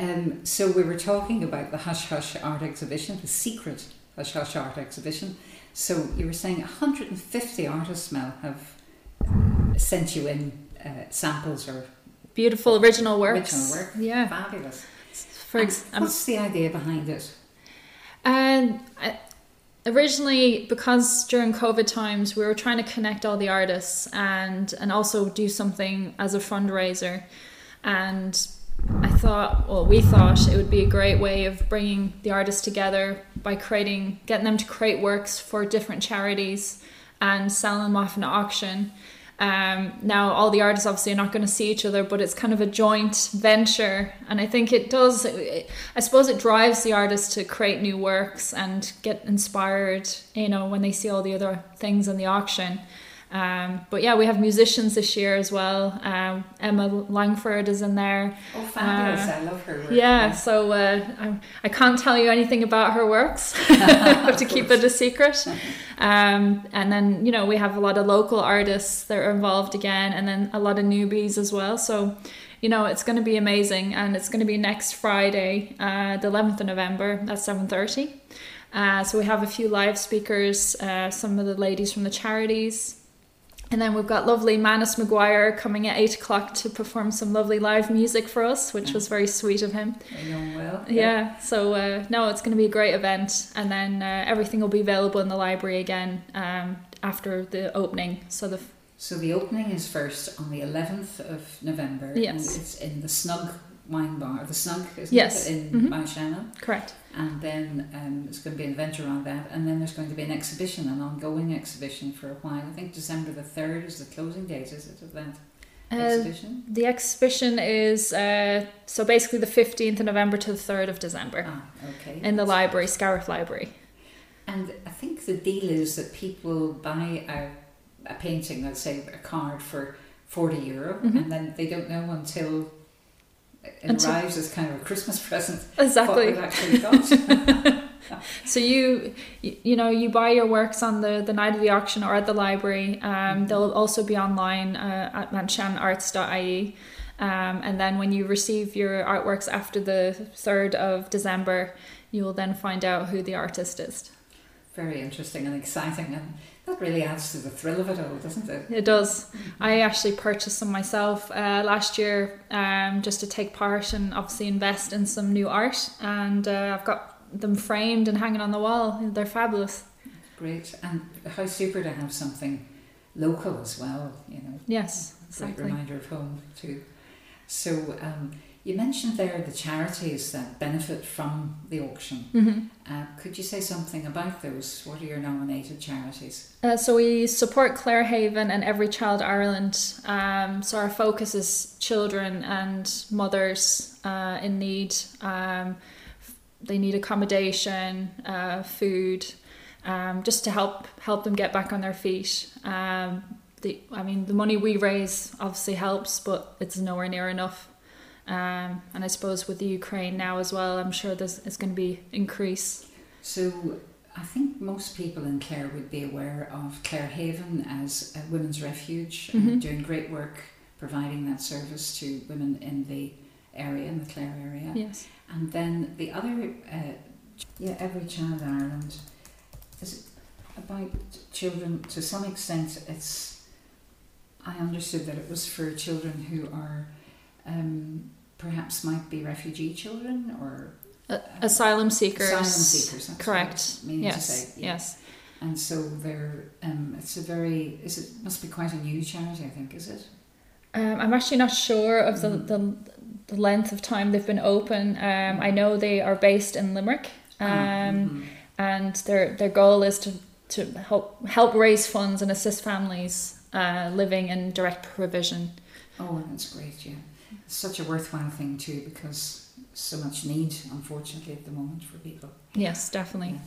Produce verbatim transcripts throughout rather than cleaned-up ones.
Um, so we were talking about the Hush Hush Art Exhibition, the secret Hush Hush Art Exhibition. So you were saying one hundred fifty artists now have sent you in uh, samples or beautiful original works. Original work, yeah, fabulous. For ex- what's the idea behind it? And I, originally, because during COVID times, we were trying to connect all the artists and and also do something as a fundraiser. And I thought, well, we thought it would be a great way of bringing the artists together by creating, getting them to create works for different charities and selling them off in an auction. Um, now, all the artists obviously are not going to see each other, but it's kind of a joint venture. And I think it does, it, I suppose it drives the artists to create new works and get inspired, you know, when they see all the other things in the auction. Um, but yeah, we have musicians this year as well. Um, Emma Langford is in there. Oh, fabulous. Uh, I love her work. Yeah, so uh, I, I can't tell you anything about her works. I have to keep it a secret. Um, and then, you know, we have a lot of local artists that are involved again, and then a lot of newbies as well. So, you know, it's going to be amazing. And it's going to be next Friday, uh, the eleventh of November at seven thirty. Uh, so we have a few live speakers, uh, some of the ladies from the charities. And then we've got lovely Manus Maguire coming at eight o'clock to perform some lovely live music for us, which was very sweet of him. Well, yeah. yeah, so uh, no, it's going to be a great event. And then uh, everything will be available in the library again um, after the opening. So the f- so the opening is first on the eleventh of November. Yes. And it's in the Snug Wine Bar. The Snug, isn't yes. it? In mm-hmm. Mount Shannon. Correct. And then um, there's going to be an event around that, and then there's going to be an exhibition, an ongoing exhibition for a while. I think December the third is the closing date, is it, of that uh, exhibition? The exhibition is uh, so basically the fifteenth of November to the third of December. Ah, okay. In the library, Scarif Library. And I think the deal is that people buy a, a painting, let's say a card, for forty euro, mm-hmm. and then they don't know until It Until, arrives as kind of a Christmas present. Exactly. Actually got. So you, you know, you buy your works on the, the night of the auction or at the library. Um, mm-hmm. They'll also be online uh, at mansion arts dot I E. Um, and then when you receive your artworks after the third of December, you will then find out who the artist is. Very interesting and exciting, and that really adds to the thrill of it all, doesn't it? It does. I actually purchased some myself uh, last year um, just to take part and obviously invest in some new art, and uh, I've got them framed and hanging on the wall. They're fabulous. Great. And how super to have something local as well, you know. Yes, exactly. A great reminder of home too. So um, you mentioned there the charities that benefit from the auction. Mm-hmm. Uh, could you say something about those? What are your nominated charities? Uh, so we support Clare Haven and Every Child Ireland. Um, so our focus is children and mothers uh, in need. Um, they need accommodation, uh, food, um, just to help help them get back on their feet. Um, the, I mean, the money we raise obviously helps, but it's nowhere near enough. Um, and I suppose with the Ukraine now as well, I'm sure there's it's going to be increase. So I think most people in Clare would be aware of Clare Haven as a women's refuge, mm-hmm. and doing great work providing that service to women in the area, in the Clare area. Yes. And then the other, uh, yeah, Every Child Ireland is about children. To some extent, it's. I understood that it was for children who are. Um, Perhaps might be refugee children or uh, asylum seekers. Asylum seekers, that's correct? What I mean yes. To say. Yeah. Yes. And so they're. Um, it's a very. Is it must be quite a new charity, I think, is it? Um, I'm actually not sure of the, mm. the the length of time they've been open. Um, I know they are based in Limerick, um, ah, mm-hmm. and their their goal is to to help help raise funds and assist families uh, living in direct provision. Oh, that's great! Yeah. It's such a worthwhile thing too, because so much need, unfortunately, at the moment for people. Yes, definitely. Yeah.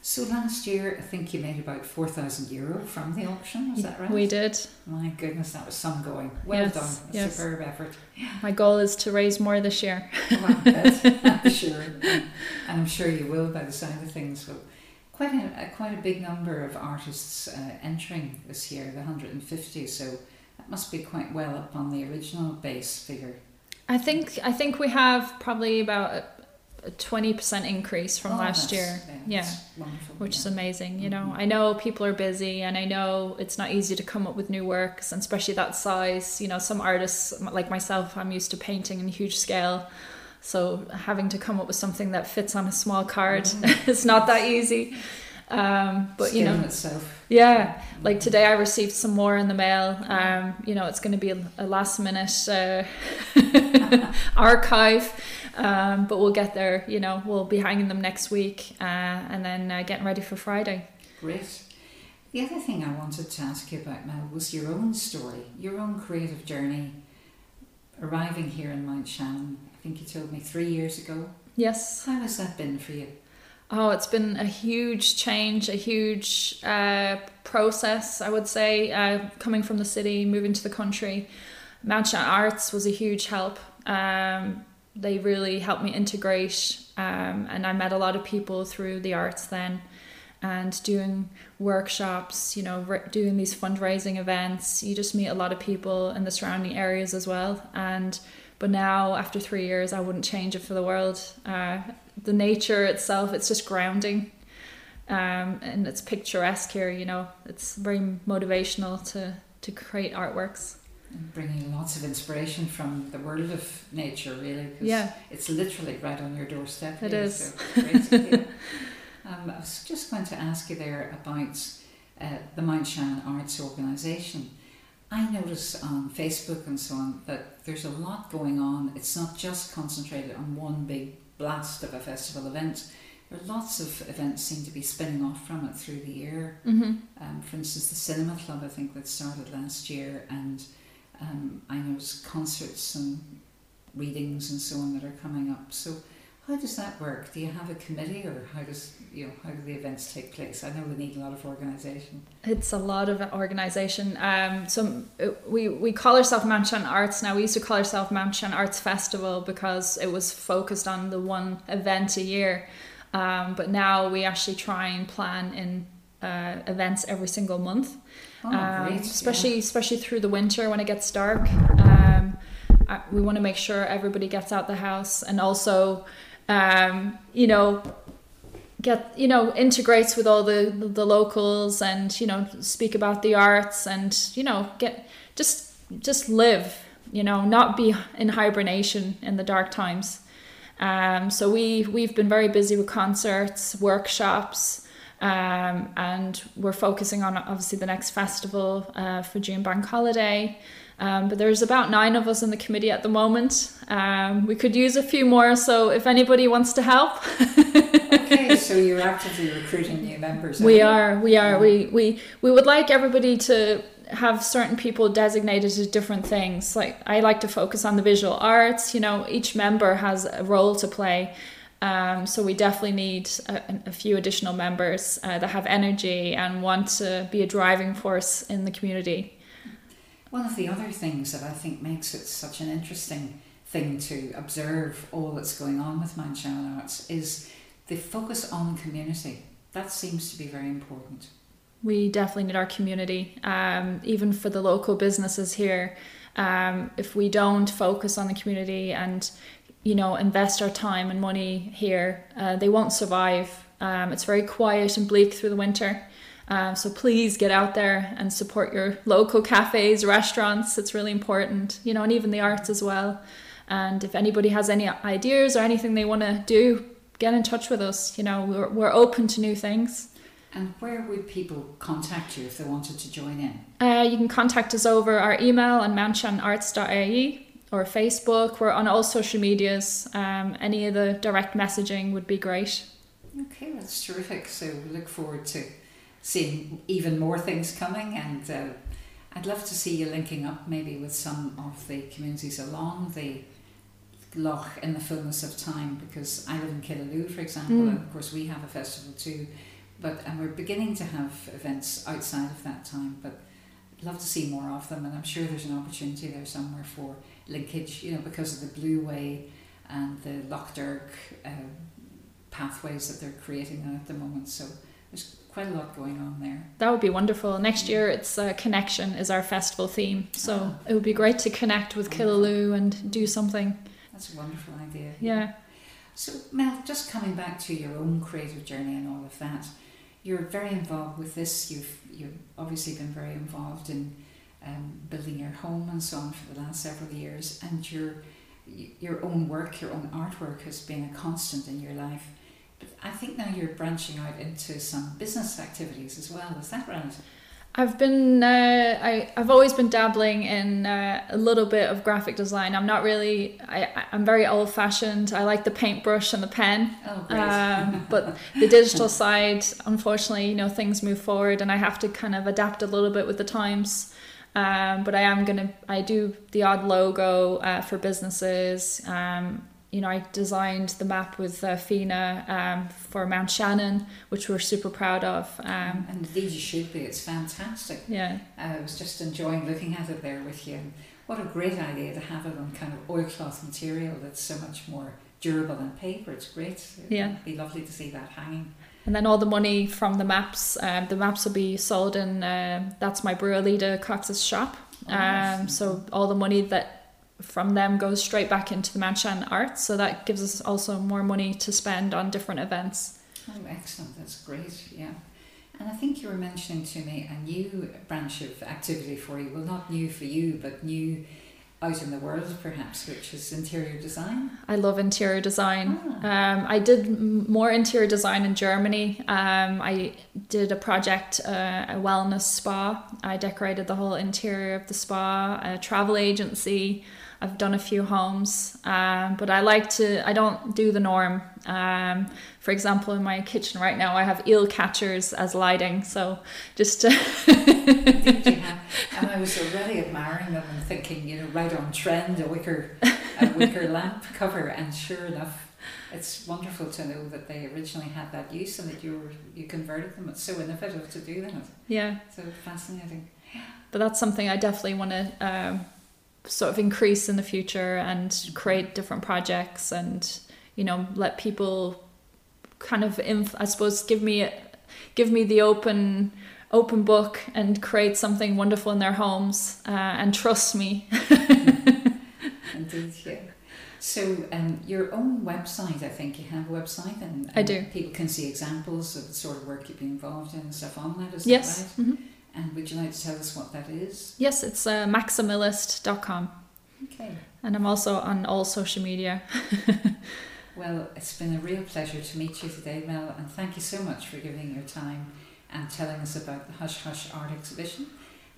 So last year, I think you made about four thousand euro from the auction, is that right? We did. My goodness, that was some going. Well yes, done, a yes. superb effort. My goal is to raise more this year. Well, I bet. I'm sure. And I'm sure you will by the sound of things. Well, quite a, quite a big number of artists uh, entering this year, the one hundred fifty, so... That must be quite well up on the original base figure. I think I think we have probably about a twenty percent increase from oh, last year. Yeah, yeah. Which yeah. is amazing. You know, mm-hmm. I know people are busy, and I know it's not easy to come up with new works, and especially that size. You know, some artists like myself, I'm used to painting in huge scale. So having to come up with something that fits on a small card, mm-hmm. it's not that easy. Um, but Skill you know, itself. yeah, mm-hmm. like today I received some more in the mail. Um, you know, it's going to be a, a last minute uh, archive, um, but we'll get there. You know, we'll be hanging them next week, uh, and then uh, getting ready for Friday. Great. The other thing I wanted to ask you about, Mel, was your own story, your own creative journey, arriving here in Mount Shannon. I think you told me three years ago. Yes. How has that been for you? Oh, it's been a huge change, a huge uh, process, I would say, uh, coming from the city, moving to the country. Mansion Arts was a huge help. Um, they really helped me integrate, um, and I met a lot of people through the arts then, and doing workshops, you know, re- doing these fundraising events. You just meet a lot of people in the surrounding areas as well. And but now, after three years, I wouldn't change it for the world. Uh, the nature itself, it's just grounding, um, and it's picturesque here, you know. It's very motivational to, to create artworks. And bringing lots of inspiration from the world of nature, really, because yeah. it's literally right on your doorstep. Here, it is. So um, I was just going to ask you there about uh, the Mount Shannon Arts Organisation. I notice on Facebook and so on that there's a lot going on. It's not just concentrated on one big blast of a festival event. There are lots of events seem to be spinning off from it through the year. Mm-hmm. Um, for instance, the Cinema Club, I think, that started last year, and um, I notice concerts and readings and so on that are coming up. So how does that work? Do you have a committee, or how does you know how do the events take place? I know we need a lot of organisation. It's a lot of organisation. Um, so we we call ourselves Mansion Arts now. We used to call ourselves Mansion Arts Festival because it was focused on the one event a year. Um, but now we actually try and plan in uh, events every single month, oh, um, great. especially yeah. especially through the winter when it gets dark. Um, we want to make sure everybody gets out the house, and also. Um, you know, get you know integrates with all the, the, the locals, and you know speak about the arts, and you know get just just live, you know, not be in hibernation in the dark times. Um, so we we've been very busy with concerts, workshops, um, and we're focusing on obviously the next festival uh, for June Bank Holiday. Um, but there's about nine of us in the committee at the moment. Um, we could use a few more, so if anybody wants to help. Okay, so you're actively recruiting new members. We are, we are. Yeah. We, we we would like everybody to have certain people designated to different things. Like I like to focus on the visual arts. You know, each member has a role to play. Um, so we definitely need a, a few additional members uh, that have energy and want to be a driving force in the community. One of the other things that I think makes it such an interesting thing to observe all that's going on with Mansion Arts is the focus on community. That seems to be very important. We definitely need our community, um, even for the local businesses here. Um, if we don't focus on the community and, you know, invest our time and money here, uh, they won't survive. Um, it's very quiet and bleak through the winter. Uh, so please get out there and support your local cafes, restaurants. It's really important, you know, and even the arts as well. And if anybody has any ideas or anything they want to do, get in touch with us. You know, we're we're open to new things. And where would people contact you if they wanted to join in? Uh, you can contact us over our email on mansion arts dot I E or Facebook. We're on all social medias. Um, any of the direct messaging would be great. Okay, that's terrific. So we look forward to seeing even more things coming, and uh, I'd love to see you linking up maybe with some of the communities along the loch in the fullness of time, because I live in Killaloe, for example, mm. and of course we have a festival too, but and we're beginning to have events outside of that time, but I'd love to see more of them, and I'm sure there's an opportunity there somewhere for linkage, you know, because of the Blue Way and the Lough Derg uh, pathways that they're creating at the moment. So There's quite a lot going on there. That would be wonderful. Next year it's uh, Connection is our festival theme, so oh. it would be great to connect with Killaloe and do something. That's a wonderful idea. Yeah. So Mel, just coming back to your own creative journey and all of that, you're very involved with this. You've you've obviously been very involved in um, building your home and so on for the last several years, and your your own work, your own artwork has been a constant in your life. But I think now you're branching out into some business activities as well. Is that right? I've been uh, I I've always been dabbling in uh, a little bit of graphic design. I'm not really I I'm very old fashioned. I like the paintbrush and the pen. Oh, great. Um, but the digital side, unfortunately, you know, things move forward, and I have to kind of adapt a little bit with the times. Um, but I am gonna I do the odd logo uh, for businesses. Um, You know, I designed the map with uh, FINA um, for Mount Shannon, which we're super proud of. Um, and these should be, it's fantastic. Yeah. Uh, I was just enjoying looking at it there with you. What a great idea to have it on kind of oilcloth material that's so much more durable than paper. It's great. It yeah. It'd be lovely to see that hanging. And then all the money from the maps, um, the maps will be sold in, uh, that's my brewer leader, Cox's shop. Oh, um, so all the money that from them goes straight back into the Mansion Arts, so that gives us also more money to spend on different events. Oh, excellent, that's great, yeah. And I think you were mentioning to me a new branch of activity for you, well, not new for you, but new out in the world perhaps, which is interior design. I love interior design. Ah. Um, I did more interior design in Germany. Um, I did a project, uh, a wellness spa. I decorated the whole interior of the spa, a travel agency. I've done a few homes, um, but I like to, I don't do the norm. Um, for example, in my kitchen right now, I have eel catchers as lighting. So just to... Indeed, you have. And I was already admiring them and thinking, you know, right on trend, a wicker, a wicker lamp cover. And sure enough, it's wonderful to know that they originally had that use and that you were, you converted them. It's so innovative to do that. Yeah. So fascinating. But that's something I definitely want to... Um, sort of increase in the future and create different projects and, you know, let people kind of, inf- I suppose, give me give me the open open book and create something wonderful in their homes uh, and trust me. Indeed, yeah. So um, your own website, I think you have a website and, and I do. People can see examples of the sort of work you've been involved in and stuff on that, is yes. that right? Mm-hmm. And would you like to tell us what that is? Yes, it's uh, maximilist dot com. Okay. And I'm also on all social media. Well, it's been a real pleasure to meet you today, Mel, and thank you so much for giving your time and telling us about the Hush Hush Art Exhibition.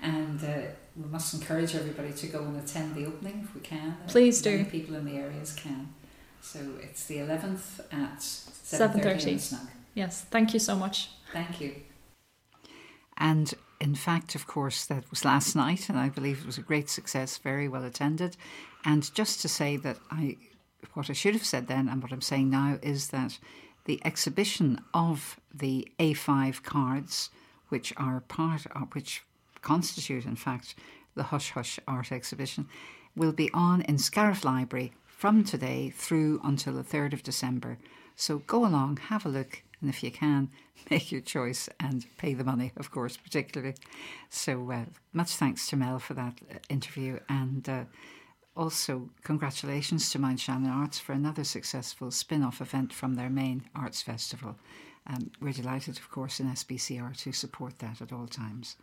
And uh, we must encourage everybody to go and attend the opening if we can. Please do. Many people in the areas can. So it's the eleventh at seven thirty in Snug. Yes, thank you so much. Thank you. And in fact, of course, that was last night, and I believe it was a great success, very well attended. And just to say that I, what I should have said then and what I'm saying now is that the exhibition of the A five cards, which are part of, which constitute, in fact, the Hush Hush Art Exhibition, will be on in Scarif Library from today through until the third of December. So go along, have a look. And if you can, make your choice and pay the money, of course, particularly. So uh, much thanks to Mel for that interview. And uh, also congratulations to Mount Shannon Arts for another successful spin-off event from their main arts festival. Um, we're delighted, of course, in S B C R to support that at all times.